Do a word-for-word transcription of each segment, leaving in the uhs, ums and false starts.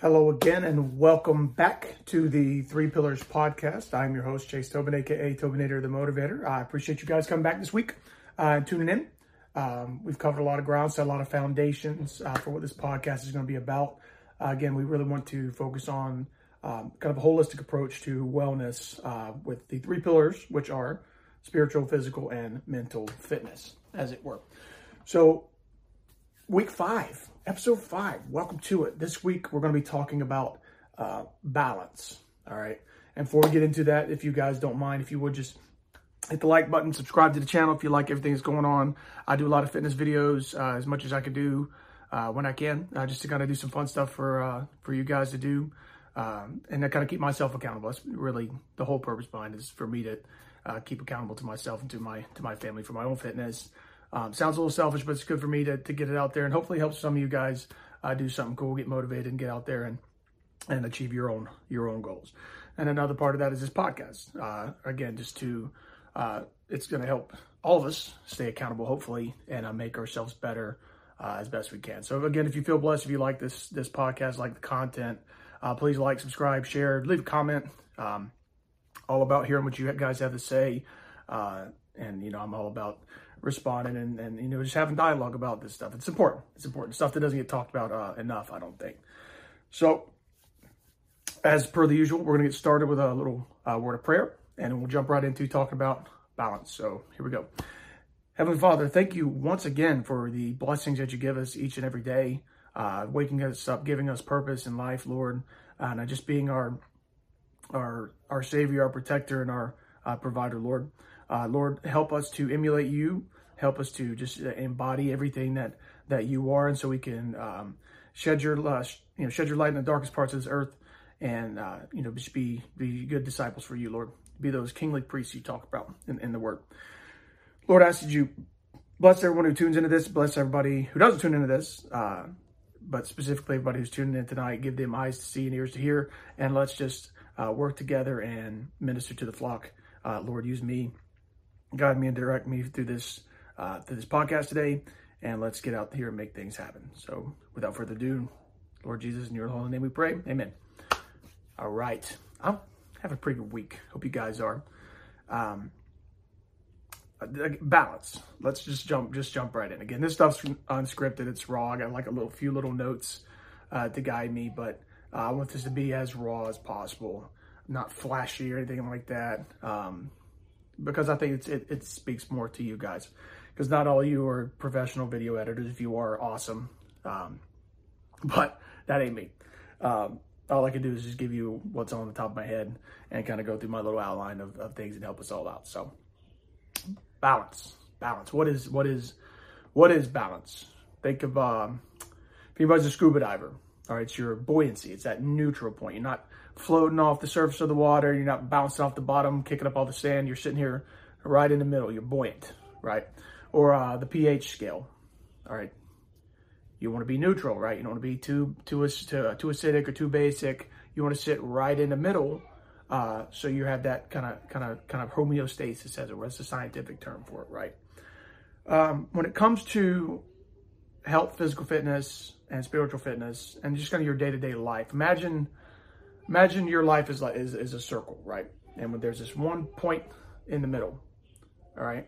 Hello again and welcome back to the Three Pillars podcast. I'm your host, Chase Tobin, a k a. Tobinator the Motivator. I appreciate you guys coming back this week uh, and tuning in. Um, we've covered a lot of ground, set a lot of foundations uh, for what this podcast is going to be about. Uh, again, we really want to focus on um, kind of a holistic approach to wellness uh, with the three pillars, which are spiritual, physical, and mental fitness, as it were. So week five. Episode five, welcome to it. This week, we're going to be talking about uh, balance, all right? And before we get into that, if you guys don't mind, if you would just hit the like button, subscribe to the channel if you like everything that's going on. I do a lot of fitness videos, uh, as much as I can do uh, when I can, uh, just to kind of do some fun stuff for uh, for you guys to do. Um, and I kind of keep myself accountable. That's really the whole purpose behind it, is for me to uh, keep accountable to myself and to my, to my family for my own fitness. Um, sounds a little selfish, but it's good for me to, to get it out there and hopefully help some of you guys uh, do something cool, get motivated and get out there and, and achieve your own, your own goals. And another part of that is this podcast. Uh, again, just to, uh, it's going to help all of us stay accountable, hopefully, and uh, make ourselves better uh, as best we can. So again, if you feel blessed, if you like this, this podcast, like the content, uh, please like, subscribe, share, leave a comment. Um, all about hearing what you guys have to say. Uh, and you know, I'm all about responding and, and, you know, just having dialogue about this stuff. It's important. It's important stuff that doesn't get talked about uh, enough, I don't think. So as per the usual, we're going to get started with a little uh, word of prayer, and we'll jump right into talking about balance. So here we go. Heavenly Father, thank you once again for the blessings that you give us each and every day, uh, waking us up, giving us purpose in life, Lord, and just being our, our, our Savior, our protector, and our uh, provider, Lord. Uh, Lord, help us to emulate you. Help us to just embody everything that, that you are, and so we can um, shed your uh, sh- you know shed your light in the darkest parts of this earth, and uh, you know just be be good disciples for you, Lord. Be those kingly priests you talk about in, in the Word. Lord, I ask that you bless everyone who tunes into this. Bless everybody who doesn't tune into this, uh, but specifically everybody who's tuning in tonight. Give them eyes to see and ears to hear, and let's just uh, work together and minister to the flock. Uh, Lord, use me. Guide me and direct me through this uh, through this podcast today, and let's get out here and make things happen. So without further ado, Lord Jesus, in your holy name we pray. Amen. All right. I'm having a pretty good week. Hope you guys are. Um, balance. Let's just jump just jump right in. Again, this stuff's unscripted. It's raw. I got like a little few little notes uh, to guide me, but uh, I want this to be as raw as possible, not flashy or anything like that. Um Because I think it's, it, it speaks more to you guys. Because not all you are professional video editors. If you are, awesome. Um, but that ain't me. Um, all I can do is just give you what's on the top of my head and kind of go through my little outline of, of things and help us all out. So balance, balance. What is what is what is balance? Think of um, if anybody's a scuba diver. All right, it's your buoyancy. It's that neutral point. You're not floating off the surface of the water. You're not bouncing off the bottom, kicking up all the sand. You're sitting here right in the middle. You're buoyant, right? Or uh, the pH scale. All right, you want to be neutral, right? You don't want to be too too, too, too acidic or too basic. You want to sit right in the middle, uh, so you have that kind of kind of kind of homeostasis, as it were. That's the scientific term for it, right? Um, when it comes to health, physical fitness, and spiritual fitness, and just kind of your day-to-day life. Imagine, imagine your life is like is, is a circle, right? And when there's this one point in the middle, all right?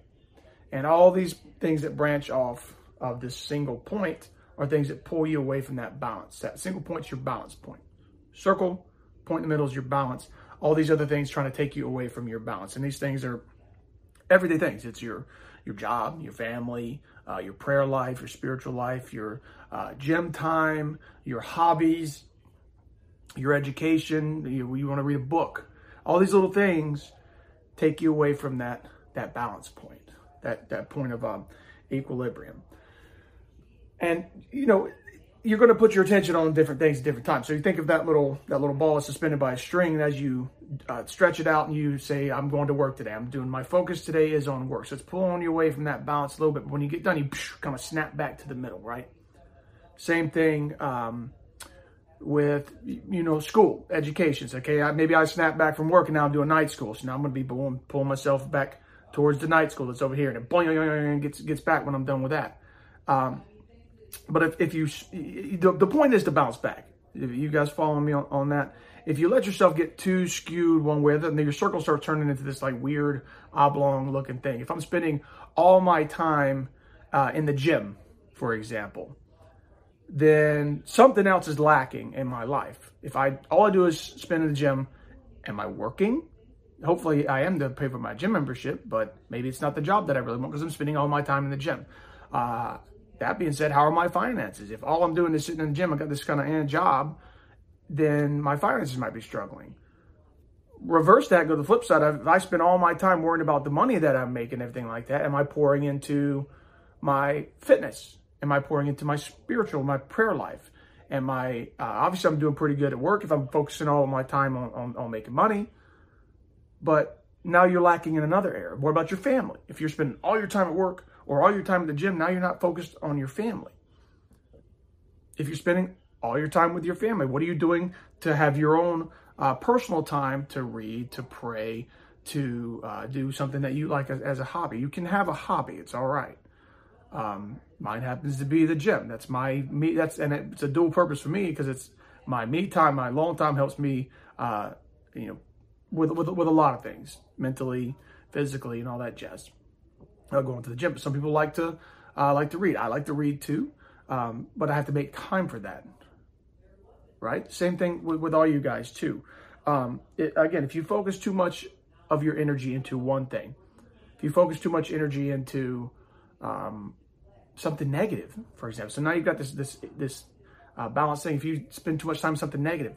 And all these things that branch off of this single point are things that pull you away from that balance. That single point's your balance point. Circle, point in the middle is your balance. All these other things trying to take you away from your balance. And these things are everyday things. It's your your job, your family, uh, your prayer life, your spiritual life, your uh, gym time, your hobbies, your education. You, you want to read a book. All these little things take you away from that that balance point, that that point of um, equilibrium. And you know you're going to put your attention on different things at different times. So you think of that little that little ball is suspended by a string, and as you uh, stretch it out and you say, I'm going to work today. I'm doing my focus today is on work. So it's pulling you away from that balance a little bit. But when you get done, you kind of snap back to the middle, right? Same thing um, with, you know, school, education. It's okay, I, maybe I snap back from work and now I'm doing night school. So now I'm going to be pulling, pulling myself back towards the night school that's over here. And it boing, boing, boing, gets, gets back when I'm done with that. Um, But if, if you, the point is to bounce back. You guys following me on, on that? If you let yourself get too skewed one way or the other, then your circle starts turning into this like weird oblong looking thing. If I'm spending all my time uh, in the gym, for example, then something else is lacking in my life. If I, all I do is spend in the gym, am I working? Hopefully I am to pay for my gym membership, but maybe it's not the job that I really want because I'm spending all my time in the gym. Uh, that being said, how are my finances? If all I'm doing is sitting in the gym, I got this kind of eh, job, then my finances might be struggling. Reverse that, go to the flip side. If I spend all my time worrying about the money that I'm making, everything like that, am I pouring into my fitness? Am I pouring into my spiritual, my prayer life? Am I, uh, obviously I'm doing pretty good at work if I'm focusing all of my time on, on, on making money, but now you're lacking in another area. What about your family? If you're spending all your time at work or all your time at the gym, now you're not focused on your family. If you're spending all your time with your family, what are you doing to have your own uh, personal time to read, to pray, to uh, do something that you like as, as a hobby? You can have a hobby. It's all right. Um, mine happens to be the gym. That's my me. That's, and it's a dual purpose for me because it's my me time. My long time helps me, uh, you know, with, with, with a lot of things, mentally, physically, and all that jazz. I'll go into the gym, but some people like to, uh, like to read. I like to read too. Um, but I have to make time for that. Right. Same thing with, with all you guys too. Um, it, again, if you focus too much of your energy into one thing, if you focus too much energy into, um, something negative, for example. So now you've got this this this uh, balance thing. If you spend too much time on something negative,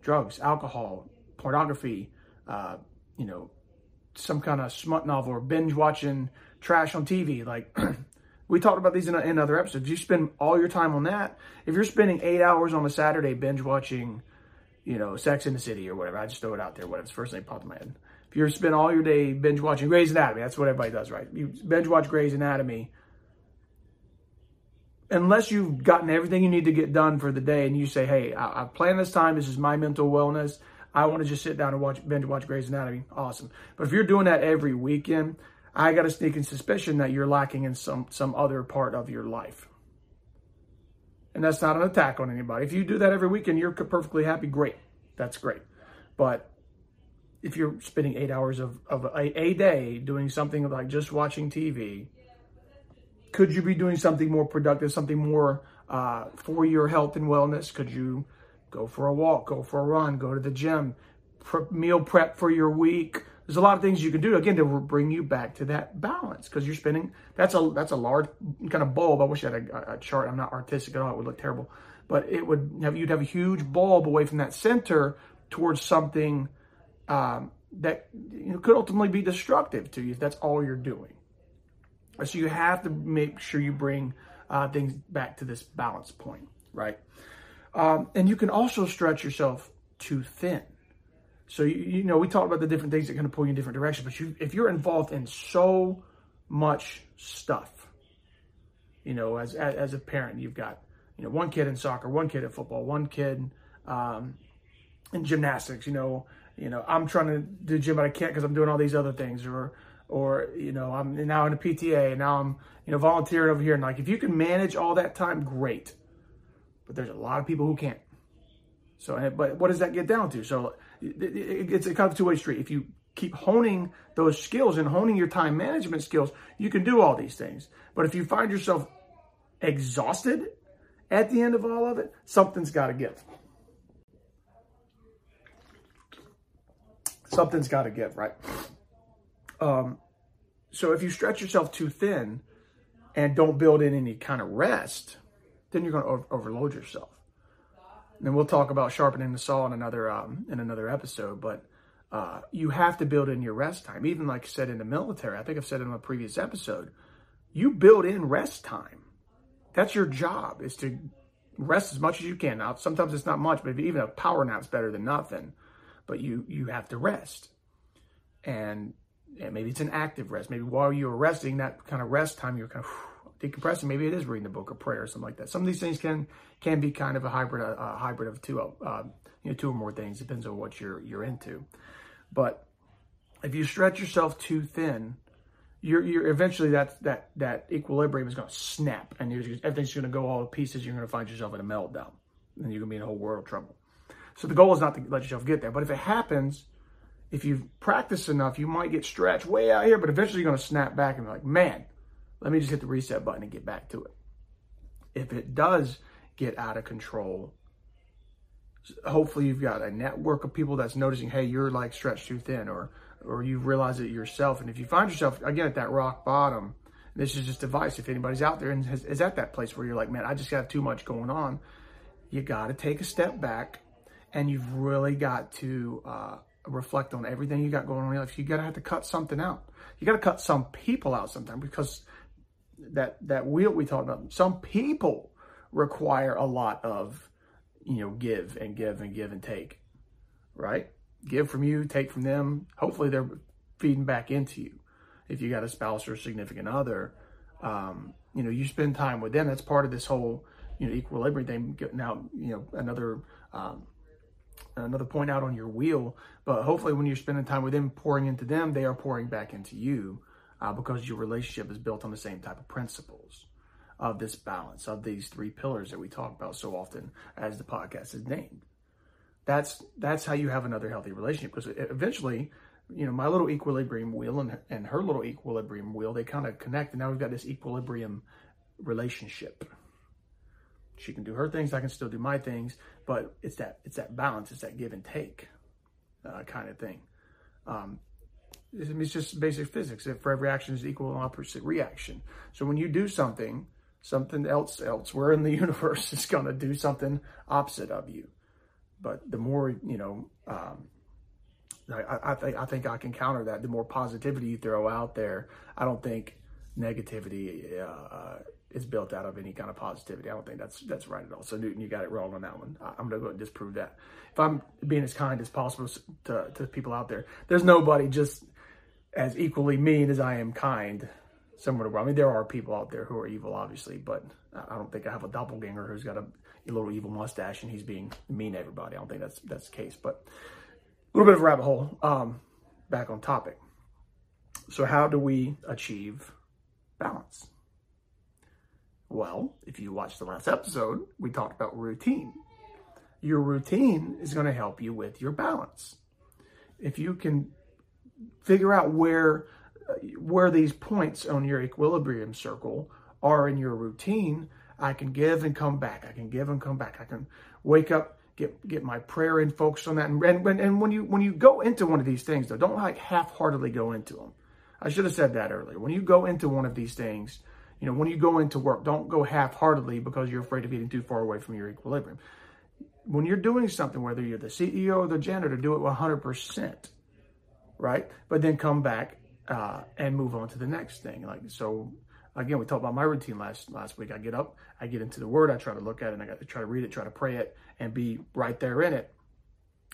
drugs, alcohol, pornography, uh, you know, some kind of smut novel or binge watching trash on T V. Like we talked about these in, in other episodes. You spend all your time on that. If you're spending eight hours on a Saturday binge watching, you know, Sex in the City or whatever. I just throw it out there. Whatever. It's the first thing that popped in my head. If you spend all your day binge watching Grey's Anatomy, that's what everybody does, right? You binge watch Grey's Anatomy. Unless you've gotten everything you need to get done for the day and you say, hey, I, I plan this time. This is my mental wellness. I want to just sit down and watch binge watch Grey's Anatomy. Awesome. But if you're doing that every weekend, I got a sneaking suspicion that you're lacking in some, some other part of your life. And that's not an attack on anybody. If you do that every weekend, you're perfectly happy. Great. That's great. But if you're spending eight hours of, of a, a day doing something like just watching T V, could you be doing something more productive, something more uh, for your health and wellness? Could you go for a walk, go for a run, go to the gym, pre- meal prep for your week? There's a lot of things you can do, again, to bring you back to that balance because you're spending, that's a that's a large kind of bulb. I wish I had a, a chart. I'm not artistic at all. It would look terrible. But it would have, you'd have a huge bulb away from that center towards something um, that you know, could ultimately be destructive to you if that's all you're doing. So you have to make sure you bring uh, things back to this balance point, right? Um, and you can also stretch yourself too thin. So, you, you know, we talked about the different things that kind of pull you in different directions, but you, if you're involved in so much stuff, you know, as, as, as a parent, you've got, you know, one kid in soccer, one kid in football, one kid um, in gymnastics, you know, you know, I'm trying to do gym, but I can't because I'm doing all these other things, or, or, you know, I'm now in a P T A and now I'm, you know, volunteering over here. And like, if you can manage all that time, great. But there's a lot of people who can't. So, but what does that get down to? So it's a kind of two-way street. If you keep honing those skills and honing your time management skills, you can do all these things. But if you find yourself exhausted at the end of all of it, something's got to give. Something's got to give, right? Um, so if you stretch yourself too thin and don't build in any kind of rest, then you're going to over- overload yourself. And then we'll talk about sharpening the saw in another, um, in another episode, but, uh, you have to build in your rest time. Even like I said in the military, I think I've said in a previous episode, you build in rest time. That's your job, is to rest as much as you can. Now, sometimes it's not much, but even a power nap's better than nothing, but you, you have to rest. And And maybe it's an active rest. Maybe while you're resting, that kind of rest time, you're kind of decompressing. Maybe it is reading the book or prayer or something like that. Some of these things can can be kind of a hybrid, a, a hybrid of two, uh, you know, two or more things. Depends on what you're you're into. But if you stretch yourself too thin, you're you're eventually that that that equilibrium is going to snap, and you're, everything's going to go all to pieces. You're going to find yourself in a meltdown. then you're going to be in a whole world of trouble. So the goal is not to let yourself get there. But if it happens, if you've practiced enough, you might get stretched way out here, but eventually you're going to snap back and be like, man, let me just hit the reset button and get back to it. If it does get out of control, hopefully you've got a network of people that's noticing, hey, you're like stretched too thin, or or you've realized it yourself. And if you find yourself, again, at that rock bottom, this is just advice. If anybody's out there and has, is at that place where you're like, man, I just got too much going on, you got to take a step back, and you've really got to uh, reflect on everything you got going on in your life. You got to have to cut something out. You got to cut some people out sometime, because that, that wheel we talked about, some people require a lot of, you know, give and give and give and take, right? Give from you, take from them. Hopefully they're feeding back into you. If you got a spouse or a significant other, um, you know, you spend time with them. That's part of this whole, you know, equilibrium thing. Now, you know, another, um, another point out on your wheel, but hopefully when you're spending time with them, pouring into them, they are pouring back into you, uh, because your relationship is built on the same type of principles of this balance, of these three pillars that we talk about so often as the podcast is named. That's, that's how you have another healthy relationship, because eventually, you know, my little equilibrium wheel and, and her little equilibrium wheel, they kind of connect. And now we've got this equilibrium relationship. She can do her things, I can still do my things, but it's that, it's that balance. It's that give and take uh, kind of thing. Um, it's, it's just basic physics. If for every action is equal and opposite reaction. So when you do something, something else elsewhere in the universe is going to do something opposite of you. But the more, you know, um, I, I, th- I think I can counter that. The more positivity you throw out there, I don't think negativity uh, is built out of any kind of positivity. I don't think that's that's right at all. So Newton, you got it wrong on that one. I, I'm going to go and disprove that. If I'm being as kind as possible to, to people out there, there's nobody just as equally mean as I am kind somewhere to, I mean, there are people out there who are evil, obviously, but I don't think I have a doppelganger who's got a, a little evil mustache and he's being mean to everybody. I don't think that's that's the case, but a little bit of a rabbit hole, um, back on topic. So how do we achieve balance? Well, if you watched the last episode, we talked about routine. Your routine is going to help you with your balance. If you can figure out where, where these points on your equilibrium circle are in your routine, I can give and come back. I can give and come back. I can wake up, Get get my prayer in, focused on that. And, and and when you when you go into one of these things, though, don't like half-heartedly go into them. I should have said that earlier. When you go into one of these things, you know, when you go into work, don't go half-heartedly because you're afraid of getting too far away from your equilibrium. When you're doing something, whether you're the C E O or the janitor, do it one hundred percent, right? But then come back uh, and move on to the next thing. Like, so again, we talked about my routine last last week. I get up, I get into the Word, I try to look at it, and I got to try to read it, try to pray it, and be right there in it.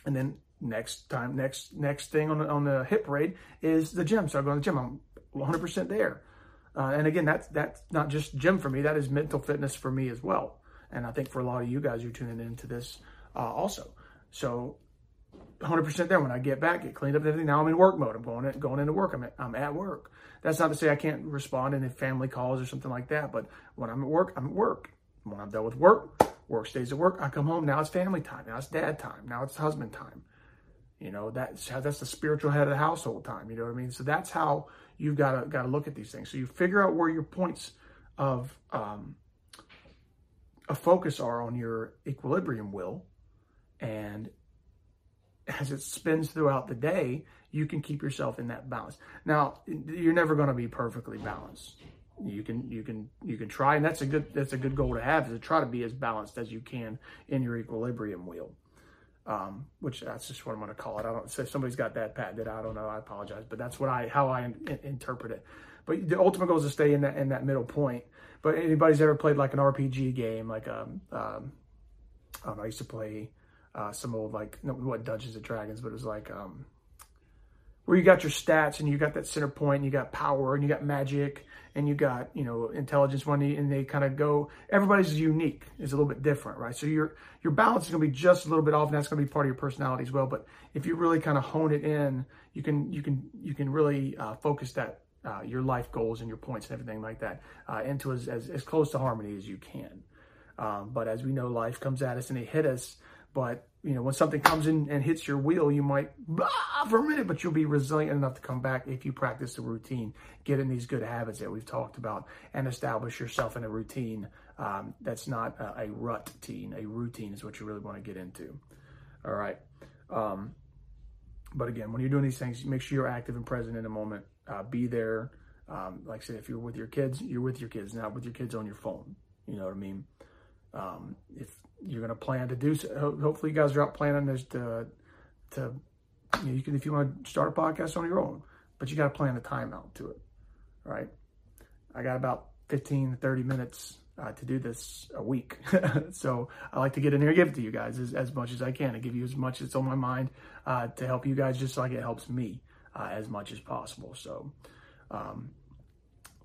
And then next time, next next thing on the, on the hit parade is the gym. So I go to the gym. I'm one hundred percent there. Uh, and again, that's that's not just gym for me. That is mental fitness for me as well. And I think for a lot of you guys, you're tuning into this uh, also. So one hundred percent there. When I get back, get cleaned up and everything, now I'm in work mode. I'm going in, going into work. I'm at, I'm at work. That's not to say I can't respond in family calls or something like that, but when I'm at work, I'm at work. When I'm done with work, work stays at work. I come home. Now it's family time. Now it's dad time. Now it's husband time. You know, that's how, that's the spiritual head of the household time. You know what I mean? So that's how you've got to, got to look at these things. So you figure out where your points of, um, a focus are on your equilibrium wheel, and as it spins throughout the day, you can keep yourself in that balance. Now, you're never going to be perfectly balanced. You can, you can, you can try, and that's a good, that's a good goal to have, is to try to be as balanced as you can in your equilibrium wheel. Um, which that's just what I'm going to call it. I don't say so somebody's got that patented. I don't know. I apologize, but that's what I, how I in, interpret it. But the ultimate goal is to stay in that, in that middle point. But anybody's ever played like an R P G game, like um, um, I don't know, I used to play. Uh, some old, like, no, what Dungeons and Dragons, but it was like, um, where you got your stats and you got that center point and you got power and you got magic and you got, you know, intelligence one, and they kind of go, everybody's unique. It's a little bit different, right? So your, your balance is going to be just a little bit off, and that's going to be part of your personality as well. But if you really kind of hone it in, you can, you can, you can really uh, focus that, uh, your life goals and your points and everything like that uh, into as, as, as close to harmony as you can. Um, but as we know, life comes at us and it hit us. But, you know, when something comes in and hits your wheel, you might, bah, for a minute, but you'll be resilient enough to come back if you practice the routine. Get in these good habits that we've talked about and establish yourself in a routine. Um, that's not a, a rut routine. A routine is what you really want to get into. All right. Um, but again, when you're doing these things, make sure you're active and present in the moment. Uh, be there. Um, like I said, if you're with your kids, you're with your kids, not with your kids on your phone. You know what I mean? Um, if you're going to plan to do so, hopefully you guys are out planning this to, to, you know, you can, if you want to start a podcast on your own, but you got to plan a time out to it. All right. I got about fifteen to thirty minutes uh, to do this a week. So I like to get in here and give it to you guys as, as much as I can and give you as much that's on my mind uh, to help you guys, just like it helps me uh, as much as possible. So, um,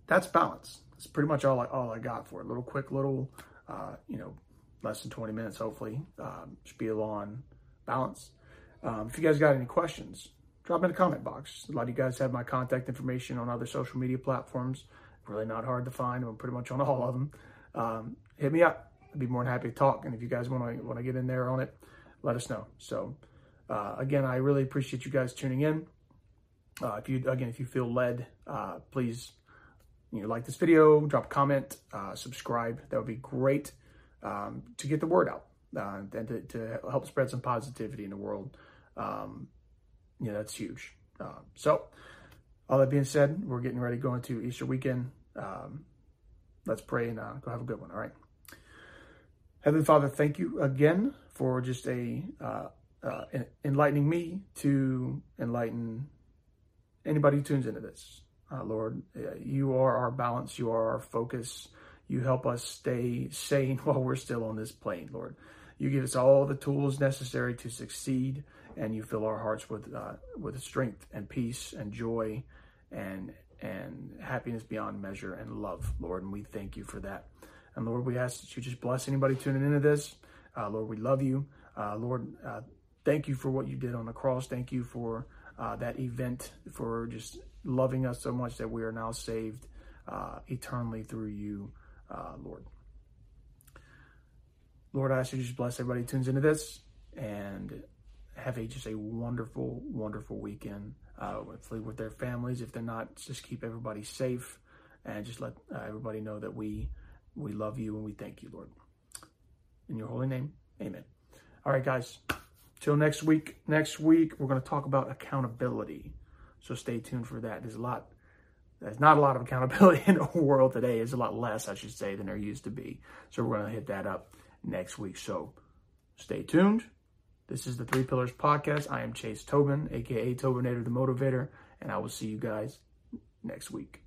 that's balance. That's pretty much all I, all I got for it. A little quick, little, Uh, you know, less than twenty minutes, hopefully, um, spiel on balance. Um, if you guys got any questions, drop them in the comment box. A lot of you guys have my contact information on other social media platforms. Really not hard to find. I'm pretty much on all of them. Um, hit me up. I'd be more than happy to talk. And if you guys want to want to get in there on it, let us know. So, uh, again, I really appreciate you guys tuning in. Uh, if you, again, if you feel led, uh, please, you know, like this video, drop a comment, uh, subscribe. That would be great um, to get the word out uh, and to, to help spread some positivity in the world. Um, you know, that's huge. Uh, so all that being said, we're getting ready to go into Easter weekend. Um, let's pray and uh, go have a good one. All right. Heavenly Father, thank you again for just a uh, uh, enlightening me to enlighten anybody who tunes into this. Uh, Lord, you are our balance. You are our focus. You help us stay sane while we're still on this plane, Lord. You give us all the tools necessary to succeed, and you fill our hearts with uh, with strength and peace and joy and and happiness beyond measure and love, Lord. And we thank you for that. And Lord, we ask that you just bless anybody tuning into this. Uh, Lord, we love you. Uh, Lord, uh, thank you for what you did on the cross. Thank you for uh, that event, for just loving us so much that we are now saved uh, eternally through you, uh, Lord. Lord, I ask you to just bless everybody who tunes into this and have a, just a wonderful, wonderful weekend. Uh, hopefully with their families. If they're not, just keep everybody safe and just let uh, everybody know that we, we love you and we thank you, Lord. In your holy name, amen. All right, guys, till next week. Next week, we're going to talk about accountability. So stay tuned for that. There's a lot, there's not a lot of accountability in the world today. There's a lot less, I should say, than there used to be. So we're going to hit that up next week. So stay tuned. This is the Three Pillars Podcast. I am Chase Tobin, a k a. Tobinator the Motivator, and I will see you guys next week.